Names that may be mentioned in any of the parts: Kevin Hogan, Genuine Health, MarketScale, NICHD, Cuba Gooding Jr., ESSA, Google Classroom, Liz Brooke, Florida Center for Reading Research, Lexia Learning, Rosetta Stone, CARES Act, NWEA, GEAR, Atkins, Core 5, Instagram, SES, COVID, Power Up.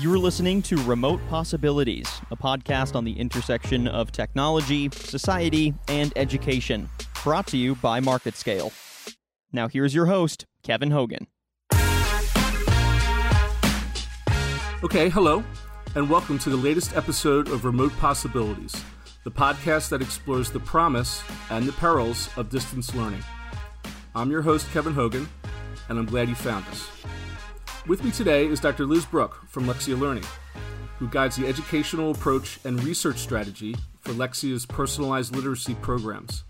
You're listening to Remote Possibilities, a podcast on the intersection of technology, society, and education, brought to you by MarketScale. Now here's your host, Kevin Hogan. Okay, hello, and welcome to the latest episode of Remote Possibilities, the podcast that explores the promise and the perils of distance learning. I'm your host, Kevin Hogan, and I'm glad you found us. With me today is Dr. Liz Brooke from Lexia Learning, who guides the educational approach and research strategy for Lexia's personalized literacy programs.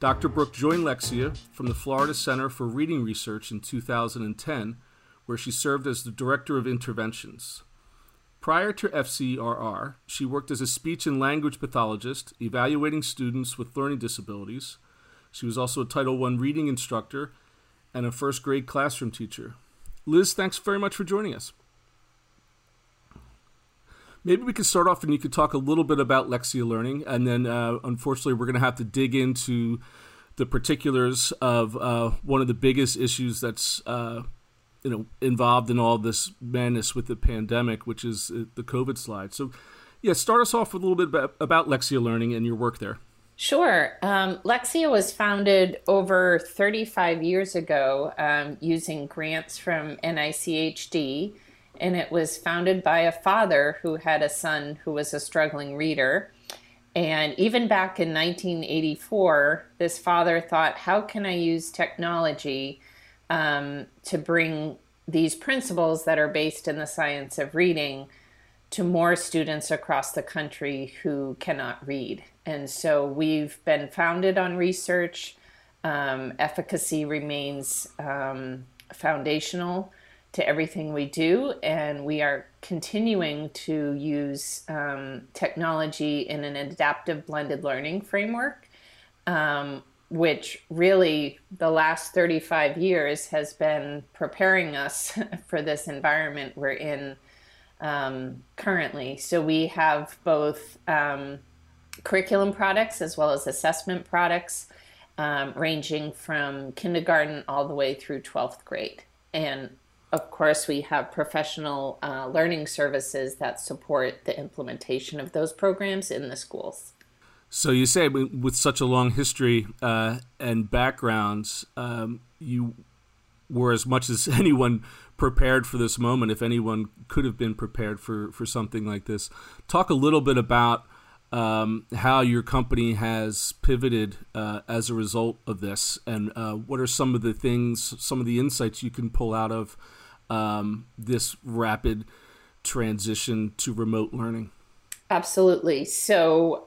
Dr. Brooke joined Lexia from the Florida Center for Reading Research in 2010, where she served as the Director of Interventions. Prior to FCRR, she worked as a speech and language pathologist evaluating students with learning disabilities. She was also a Title I reading instructor and a first grade classroom teacher. Liz, thanks very much for joining us. Maybe we could start off and you could talk a little bit about Lexia Learning, and then unfortunately we're going to have to dig into the particulars of one of the biggest issues that's involved in all this madness with the pandemic, which is the COVID slide. So yeah, start us off with a little bit about Lexia Learning and your work there. Sure. Lexia was founded over 35 years ago using grants from NICHD, and it was founded by a father who had a son who was a struggling reader. And even back in 1984, this father thought, how can I use technology to bring these principles that are based in the science of reading to more students across the country who cannot read? And so we've been founded on research. Efficacy remains foundational to everything we do, and we are continuing to use technology in an adaptive blended learning framework, which really the last 35 years has been preparing us for this environment we're in currently. So we have both curriculum products as well as assessment products, ranging from kindergarten all the way through 12th grade. And of course, we have professional learning services that support the implementation of those programs in the schools. So you say with such a long history and backgrounds, you were as much as anyone prepared for this moment, if anyone could have been prepared for something like this. Talk a little bit about how your company has pivoted as a result of this, and what are some of the things, some of the insights you can pull out of this rapid transition to remote learning? Absolutely. So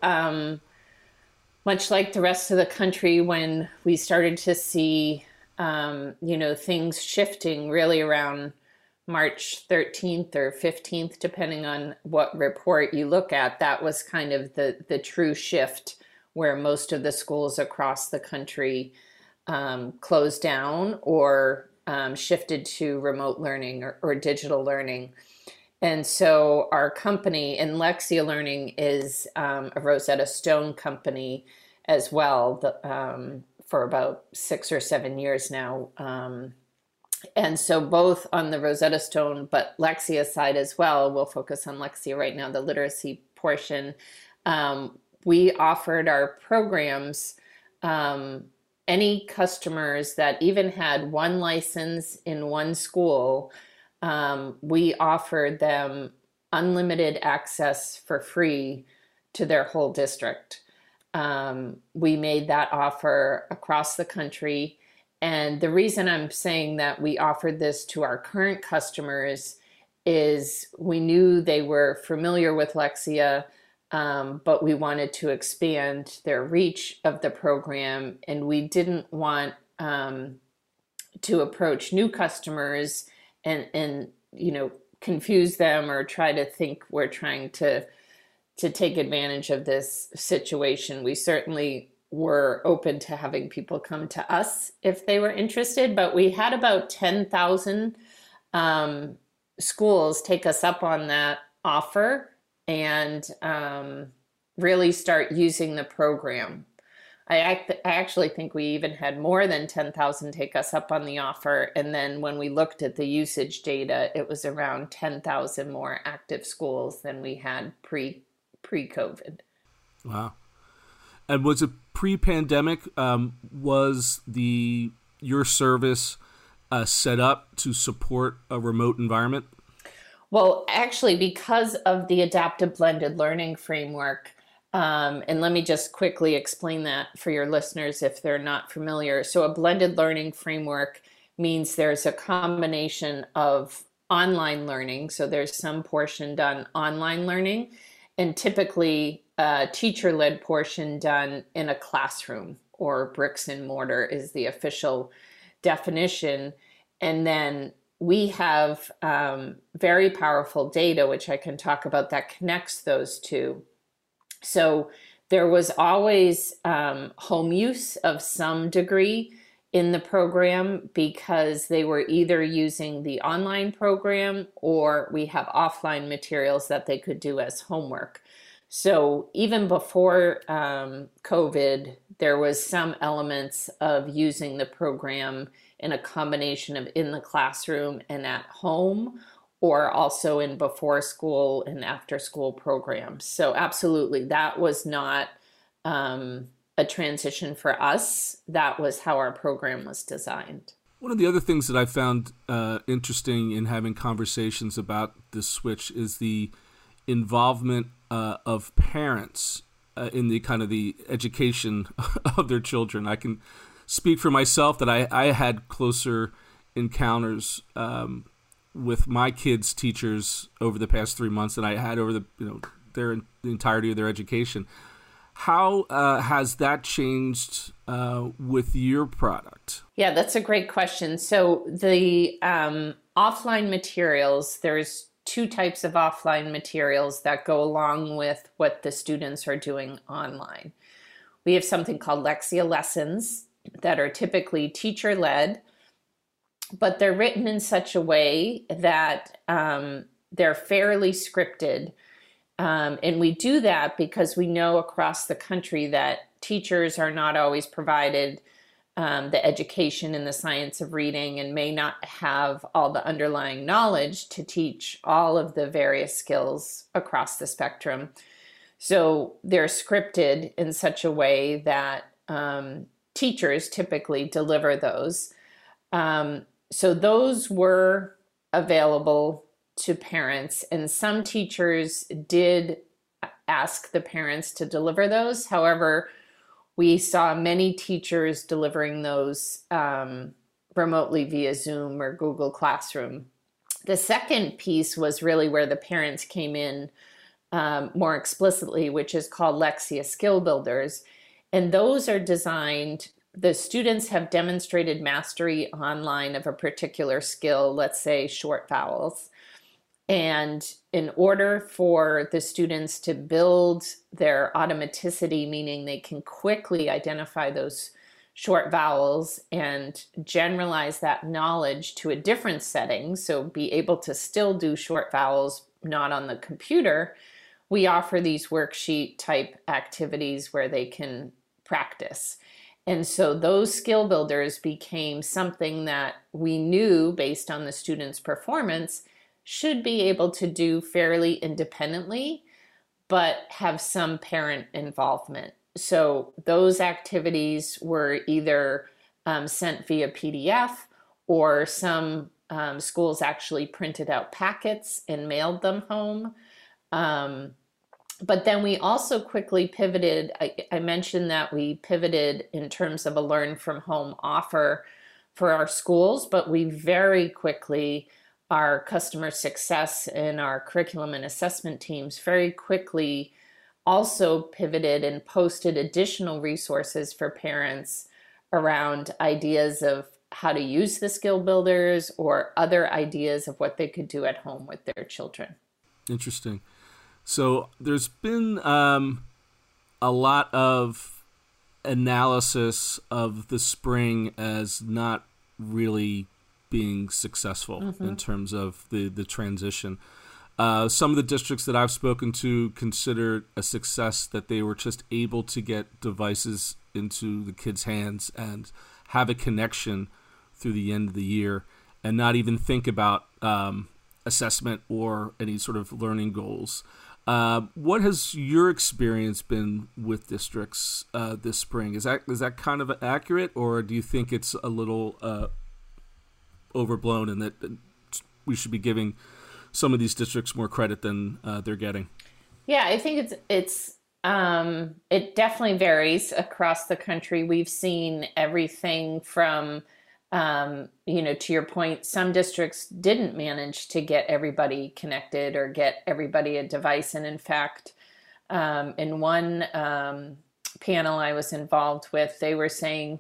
much like the rest of the country, when we started to see things shifting really around March 13th or 15th, depending on what report you look at, that was kind of the true shift where most of the schools across the country closed down or shifted to remote learning or digital learning. And so our company, and Lexia Learning is a Rosetta Stone company as well, for about 6 or 7 years now. And so both on the Rosetta Stone, but Lexia side as well, we'll focus on Lexia right now, the literacy portion. We offered our programs, any customers that even had one license in one school, we offered them unlimited access for free to their whole district. We made that offer across the country. And the reason I'm saying that we offered this to our current customers is we knew they were familiar with Lexia, but we wanted to expand their reach of the program. And we didn't want to approach new customers and confuse them or try to think we're trying to take advantage of this situation. We certainly were open to having people come to us if they were interested, but we had about 10,000 schools take us up on that offer and really start using the program. I actually think we even had more than 10,000 take us up on the offer. And then when we looked at the usage data, it was around 10,000 more active schools than we had pre-COVID. Wow. And was it pre-pandemic? Was your service set up to support a remote environment? Well, actually, because of the adaptive blended learning framework, and let me just quickly explain that for your listeners if they're not familiar. So a blended learning framework means there's a combination of online learning. So there's some portion done online learning and typically a teacher-led portion done in a classroom, or bricks and mortar is the official definition. And then we have very powerful data, which I can talk about, that connects those two. So there was always home use of some degree in the program because they were either using the online program or we have offline materials that they could do as homework. So even before COVID, there was some elements of using the program in a combination of in the classroom and at home, or also in before school and after school programs. So absolutely, that was not a transition for us. That was how our program was designed. One of the other things that I found interesting in having conversations about this switch is the involvement of parents in the kind of the education of their children. I can speak for myself that I had closer encounters with my kids' teachers over the past 3 months than I had over the entirety of their education. How has that changed with your product? Yeah, that's a great question. So the offline materials, there's two types of offline materials that go along with what the students are doing online. We have something called Lexia lessons that are typically teacher-led, but they're written in such a way that they're fairly scripted. And we do that because we know across the country that teachers are not always provided the education in the science of reading and may not have all the underlying knowledge to teach all of the various skills across the spectrum. So they're scripted in such a way that teachers typically deliver those. So those were available to parents, and some teachers did ask the parents to deliver those. However, we saw many teachers delivering those remotely via Zoom or Google Classroom. The second piece was really where the parents came in more explicitly, which is called Lexia Skill Builders. And those are designed, the students have demonstrated mastery online of a particular skill, let's say short vowels. And in order for the students to build their automaticity, meaning they can quickly identify those short vowels and generalize that knowledge to a different setting, so be able to still do short vowels not on the computer, we offer these worksheet type activities where they can practice. And so those skill builders became something that we knew, based on the students' performance, should be able to do fairly independently, but have some parent involvement. So those activities were either sent via PDF, or some schools actually printed out packets and mailed them home. But then we also quickly pivoted. I mentioned that we pivoted in terms of a learn from home offer for our schools, but we very quickly, our customer success and our curriculum and assessment teams very quickly also pivoted and posted additional resources for parents around ideas of how to use the skill builders or other ideas of what they could do at home with their children. Interesting. So there's been a lot of analysis of the spring as not really being successful in terms of the transition. Some of the districts that I've spoken to considered a success that they were just able to get devices into the kids' hands and have a connection through the end of the year and not even think about assessment or any sort of learning goals. What has your experience been with districts this spring? Is that kind of accurate, or do you think it's a little overblown and that we should be giving some of these districts more credit than they're getting? Yeah, I think it definitely varies across the country. We've seen everything from, to your point, some districts didn't manage to get everybody connected or get everybody a device. And in fact, in one panel I was involved with, they were saying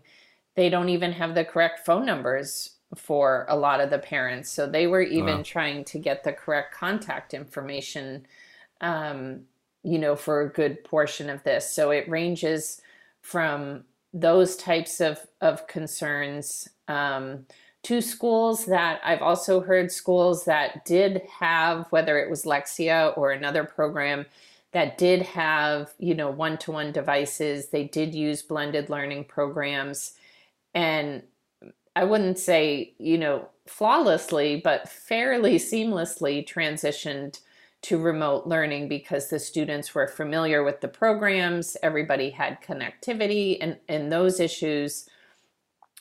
they don't even have the correct phone numbers for a lot of the parents. So they were even trying to get the correct contact information, for a good portion of this. So it ranges from those types of concerns to schools that I've also heard schools that did have, whether it was Lexia or another program that did have, one-to-one devices. They did use blended learning programs, and I wouldn't say, flawlessly, but fairly seamlessly transitioned to remote learning because the students were familiar with the programs, everybody had connectivity, and those issues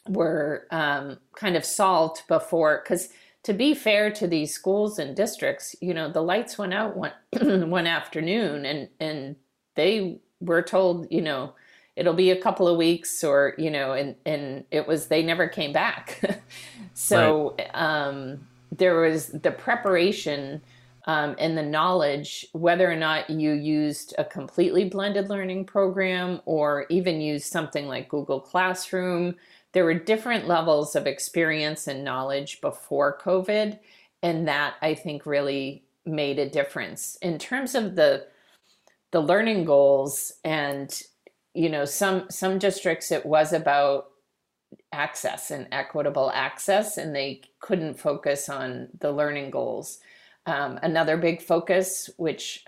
were kind of solved before. Because to be fair to these schools and districts, the lights went out one afternoon and they were told, it'll be a couple of weeks or, and it was, they never came back. So right. There was the preparation and the knowledge, whether or not you used a completely blended learning program or even used something like Google Classroom. There were different levels of experience and knowledge before COVID. And that I think really made a difference in terms of the learning goals. And some districts, it was about access and equitable access, and they couldn't focus on the learning goals. Another big focus, which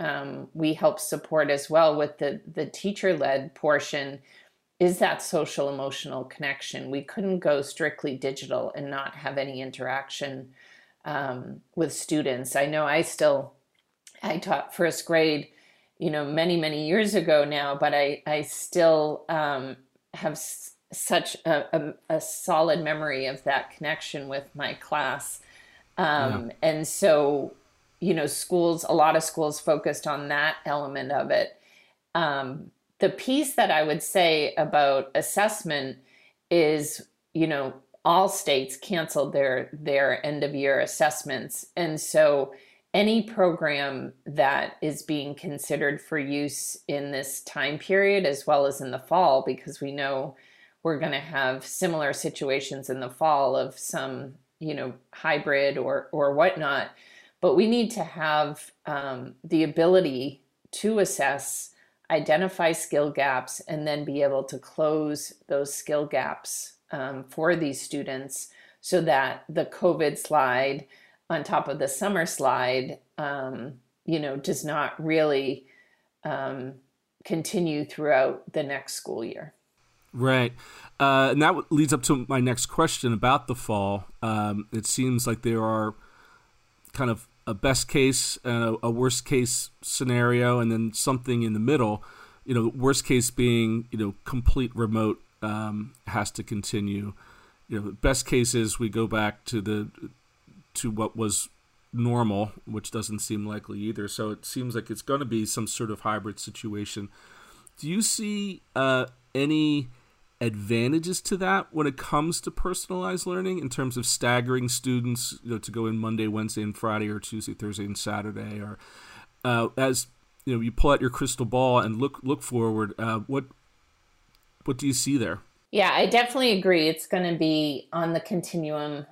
we help support as well with the teacher-led portion, is that social emotional connection. We couldn't go strictly digital and not have any interaction with students. I know I taught first grade many, many years ago now, but I still have such a solid memory of that connection with my class. And so, schools, a lot of schools focused on that element of it. The piece that I would say about assessment is, all states canceled their end of year assessments. And so any program that is being considered for use in this time period, as well as in the fall, because we know we're going to have similar situations in the fall of some, hybrid or whatnot, but we need to have the ability to assess, identify skill gaps, and then be able to close those skill gaps for these students so that the COVID slide on top of the summer slide, does not really continue throughout the next school year. Right. And that leads up to my next question about the fall. It seems like there are kind of a best case, a worst case scenario, and then something in the middle, worst case being, complete remote has to continue. Best case is we go back to to what was normal, which doesn't seem likely either. So it seems like it's going to be some sort of hybrid situation. Do you see any advantages to that when it comes to personalized learning in terms of staggering students, to go in Monday, Wednesday, and Friday, or Tuesday, Thursday, and Saturday? Or as you pull out your crystal ball and look forward, what do you see there? Yeah, I definitely agree. It's going to be on the continuum.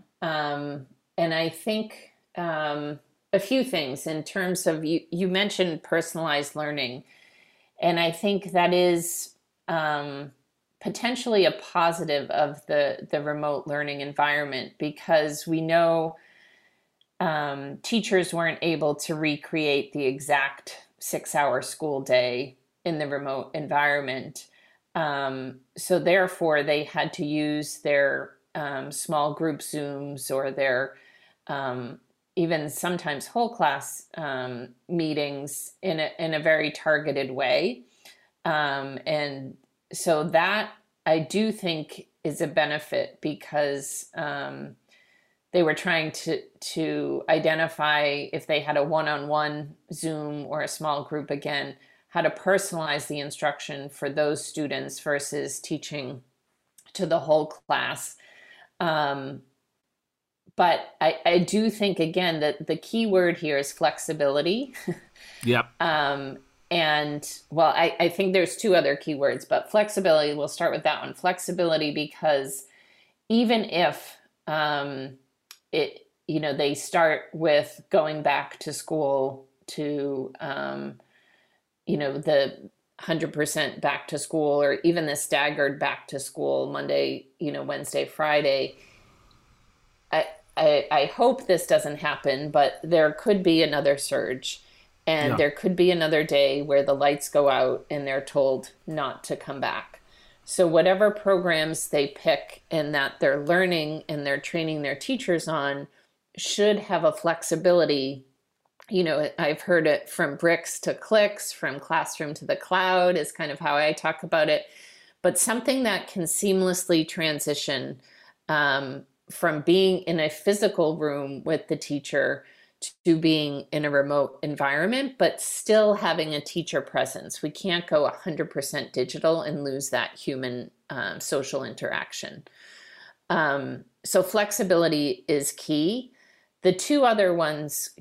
And I think a few things in terms of, you mentioned personalized learning, and I think that is potentially a positive of the remote learning environment, because we know teachers weren't able to recreate the exact 6-hour school day in the remote environment. So therefore, they had to use their small group Zooms or their even sometimes whole class meetings in a very targeted way. And so that I do think is a benefit, because they were trying to identify, if they had a one-on-one Zoom or a small group again, how to personalize the instruction for those students versus teaching to the whole class. But I do think, again, that the key word here is flexibility. Yep. And well, I think there's two other key words, but flexibility, we'll start with that one. Flexibility, because even if they start with going back to school to, the 100% back to school, or even the staggered back to school Monday, Wednesday, Friday, I hope this doesn't happen, but there could be another surge, and there could be another day where the lights go out and they're told not to come back. So whatever programs they pick and that they're learning and they're training their teachers on should have a flexibility. I've heard it from bricks to clicks, from classroom to the cloud is kind of how I talk about it, but something that can seamlessly transition, from being in a physical room with the teacher to being in a remote environment, but still having a teacher presence. We can't go 100% digital and lose that human social interaction. So flexibility is key. The two other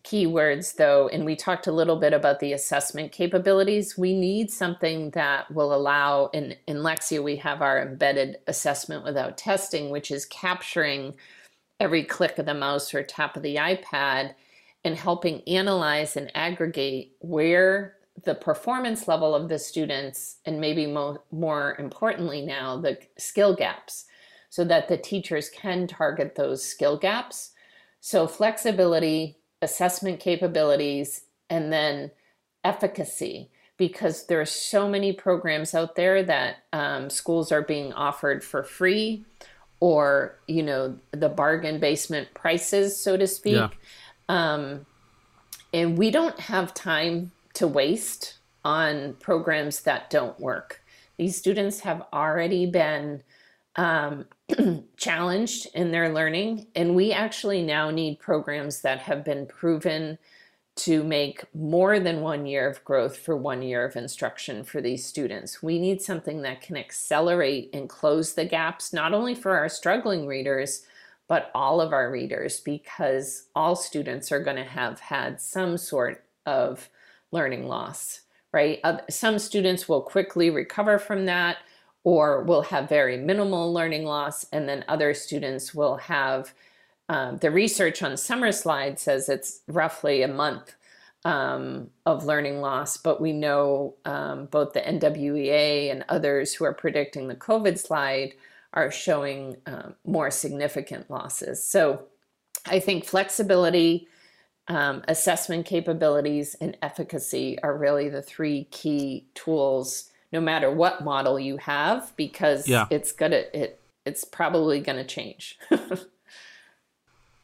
key words though, and we talked a little bit about the assessment capabilities, we need something that will allow, in Lexia, we have our embedded assessment without testing, which is capturing every click of the mouse or tap of the iPad and helping analyze and aggregate where the performance level of the students, and maybe more importantly now, the skill gaps, so that the teachers can target those skill gaps. So flexibility, assessment capabilities, and then efficacy, because there are so many programs out there that schools are being offered for free, or, the bargain basement prices, so to speak. Yeah. And we don't have time to waste on programs that don't work. These students have already been challenged in their learning. And we actually now need programs that have been proven to make more than 1 year of growth for 1 year of instruction for these students. We need something that can accelerate and close the gaps, not only for our struggling readers, but all of our readers, because all students are going to have had some sort of learning loss, right? Some students will quickly recover from that, or will have very minimal learning loss, and then other students will have, the research on SummerSlide says it's roughly a month of learning loss, but we know both the NWEA and others who are predicting the COVID slide are showing more significant losses. So I think flexibility, assessment capabilities, and efficacy are really the three key tools, no matter what model you have, because it's probably gonna change.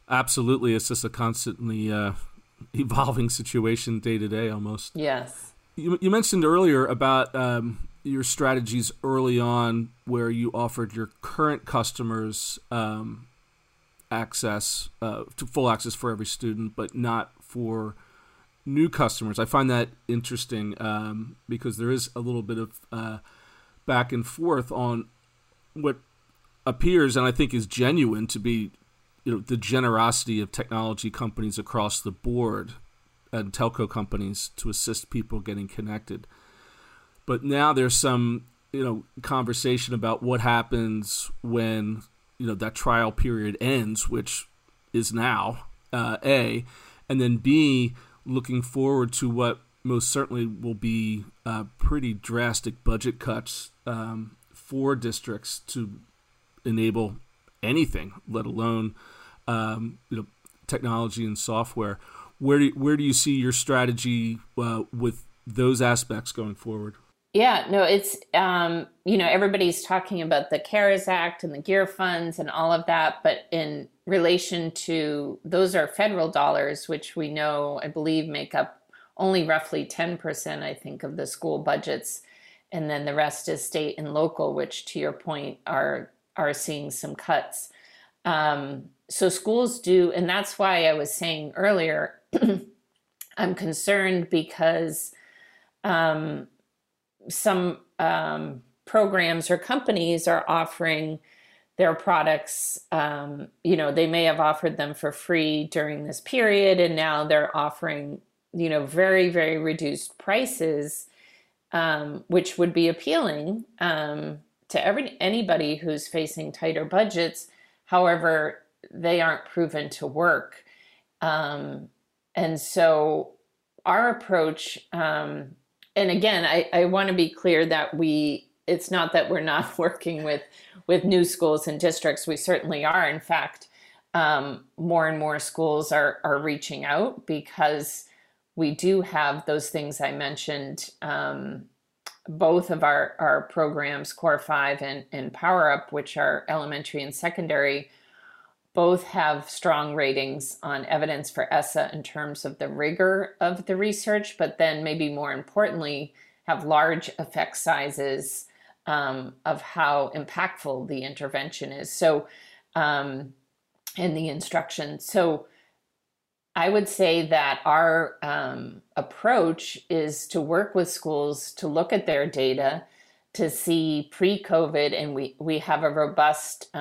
Absolutely, it's just a constantly evolving situation day to day, almost. Yes. You mentioned earlier about your strategies early on, where you offered your current customers access to full access for every student, but not for new customers. I find that interesting because there is a little bit of back and forth on what appears, and I think is genuine, to be the generosity of technology companies across the board and telco companies to assist people getting connected. But now there's some conversation about what happens when that trial period ends, which is now, A, and then B, looking forward to what most certainly will be pretty drastic budget cuts for districts to enable anything, let alone technology and software. Where do you see your strategy with those aspects going forward? Yeah, no, it's, everybody's talking about the CARES Act and the GEAR funds and all of that. But in relation to those are federal dollars, which we know, I believe, make up only roughly 10%, I think, of the school budgets. And then the rest is state and local, which, to your point, are seeing some cuts. So schools do. And that's why I was saying earlier, I'm concerned because some programs or companies are offering their products, they may have offered them for free during this period, and now they're offering, very, very reduced prices, which would be appealing to anybody who's facing tighter budgets. However, they aren't proven to work. And so our approach, and again, I want to be clear that it's not that we're not working with new schools and districts. We certainly are. In fact, more and more schools are reaching out because we do have those things I mentioned. Both of our programs, Core 5 and Power Up, which are elementary and secondary, both have strong ratings on evidence for ESSA in terms of the rigor of the research, but then maybe more importantly, have large effect sizes of how impactful the intervention is. So, and the instruction. So I would say that our approach is to work with schools to look at their data to see pre-COVID, and we have a robust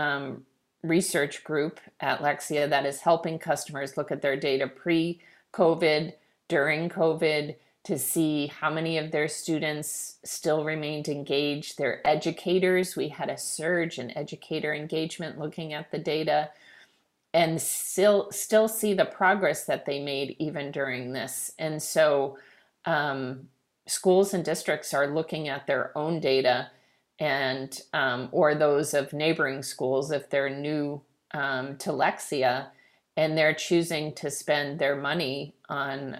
research group at Lexia that is helping customers look at their data pre-COVID, during COVID, to see how many of their students still remained engaged, their educators. We had a surge in educator engagement looking at the data, and still see the progress that they made even during this. And so schools and districts are looking at their own data and or those of neighboring schools if they're new to Lexia, and they're choosing to spend their money on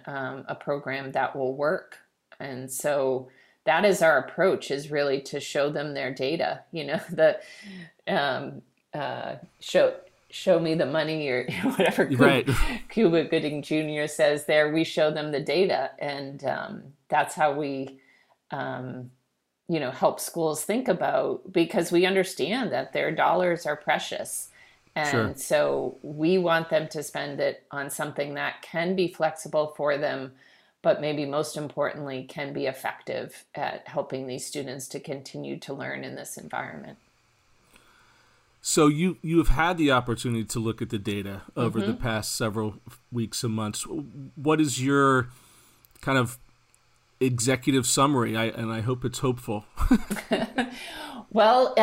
a program that will work. And so that is our approach, is really to show them their data. Show me the money, or whatever Cuba Gooding Jr. says there. We show them the data, and that's how we help schools think about, because we understand that their dollars are precious. And sure. So we want them to spend it on something that can be flexible for them, but maybe most importantly, can be effective at helping these students to continue to learn in this environment. So you have had the opportunity to look at the data over the past several weeks and months. What is your kind of executive summary? And I hope it's hopeful. Well,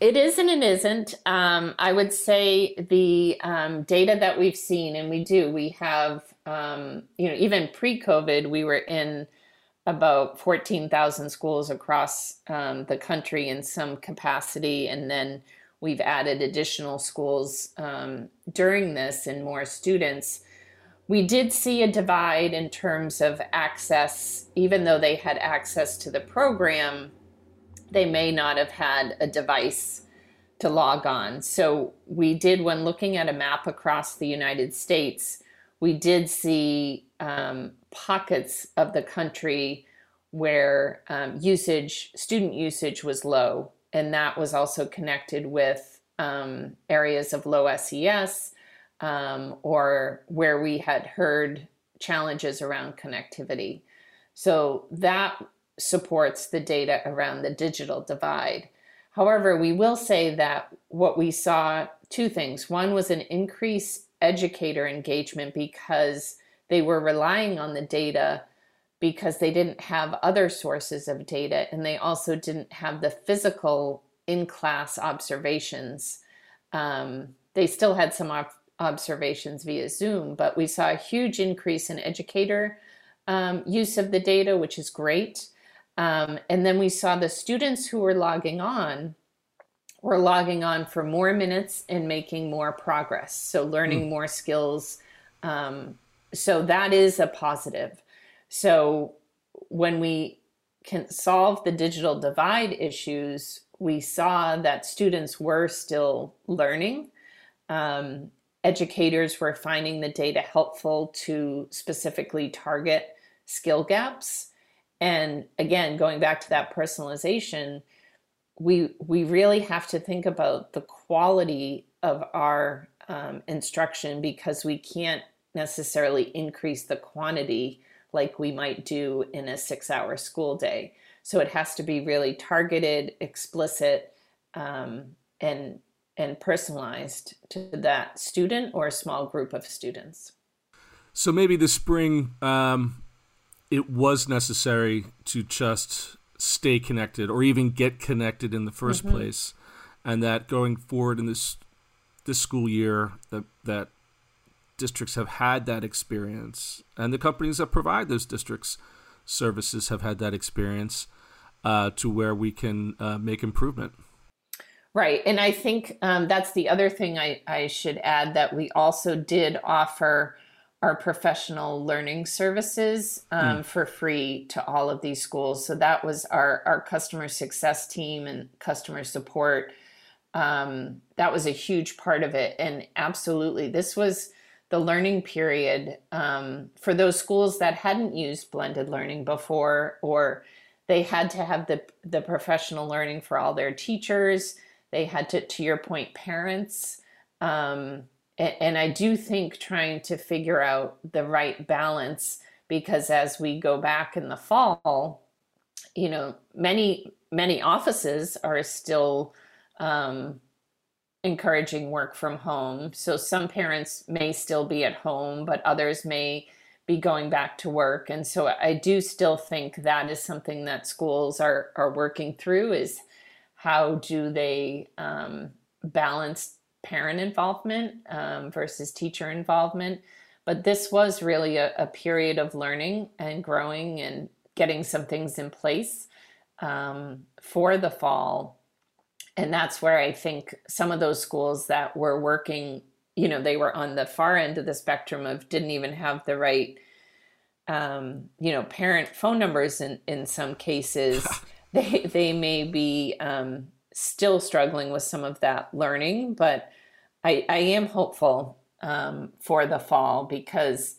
it is and it isn't. I would say the data that we've seen, and we have, even pre-COVID, we were in about 14,000 schools across the country in some capacity. And then we've added additional schools during this and more students. We did see a divide in terms of access. Even though they had access to the program, they may not have had a device to log on. So we did, when looking at a map across the United States, we did see pockets of the country where student usage was low. And that was also connected with areas of low SES, or where we had heard challenges around connectivity. So that supports the data around the digital divide. However, we will say that what we saw, two things. One was an increase educator engagement because they were relying on the data because they didn't have other sources of data, and they also didn't have the physical in-class observations. They still had some observations via Zoom, but we saw a huge increase in educator use of the data, which is great. And then we saw the students who were logging on we're logging on for more minutes and making more progress. So learning more skills. So that is a positive. So when we can solve the digital divide issues, we saw that students were still learning. Educators were finding the data helpful to specifically target skill gaps. And again, going back to that personalization, we really have to think about the quality of our instruction, because we can't necessarily increase the quantity like we might do in a 6-hour school day. So it has to be really targeted, explicit, and personalized to that student or a small group of students. So maybe this spring, it was necessary to just stay connected or even get connected in the first place, and that going forward in this school year, that districts have had that experience, and the companies that provide those districts services have had that experience, to where we can make improvement. Right. And I think that's the other thing I should add, that we also did offer our professional learning services for free to all of these schools. So that was our customer success team and customer support. That was a huge part of it. And absolutely, this was the learning period for those schools that hadn't used blended learning before, or they had to have the professional learning for all their teachers. They had to your point, parents. And I do think trying to figure out the right balance, because as we go back in the fall, you know, many offices are still encouraging work from home. So some parents may still be at home, but others may be going back to work. And so I do still think that is something that schools are working through, is how do they balance parent involvement versus teacher involvement. But this was really a period of learning and growing and getting some things in place for the fall. And that's where I think some of those schools that were working, you know, they were on the far end of the spectrum of didn't even have the right, you know, parent phone numbers in some cases. They may be still struggling with some of that learning, but I am hopeful for the fall, because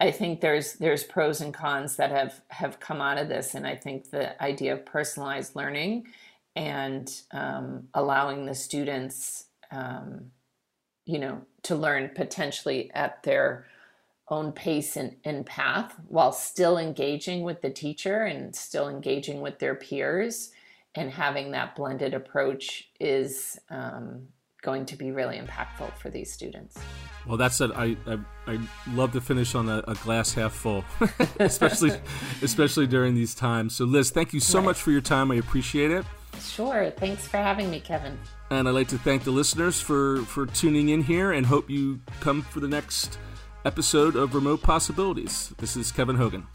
I think there's pros and cons that have come out of this. And I think the idea of personalized learning and allowing the students, you know, to learn potentially at their own pace and path, while still engaging with the teacher and still engaging with their peers, and having that blended approach is going to be really impactful for these students. Well, that said, I love to finish on a glass half full, especially during these times. So Liz, thank you so much for your time. I appreciate it. Sure. Thanks for having me, Kevin. And I'd like to thank the listeners for tuning in here, and hope you come for the next episode of Remote Possibilities. This is Kevin Hogan.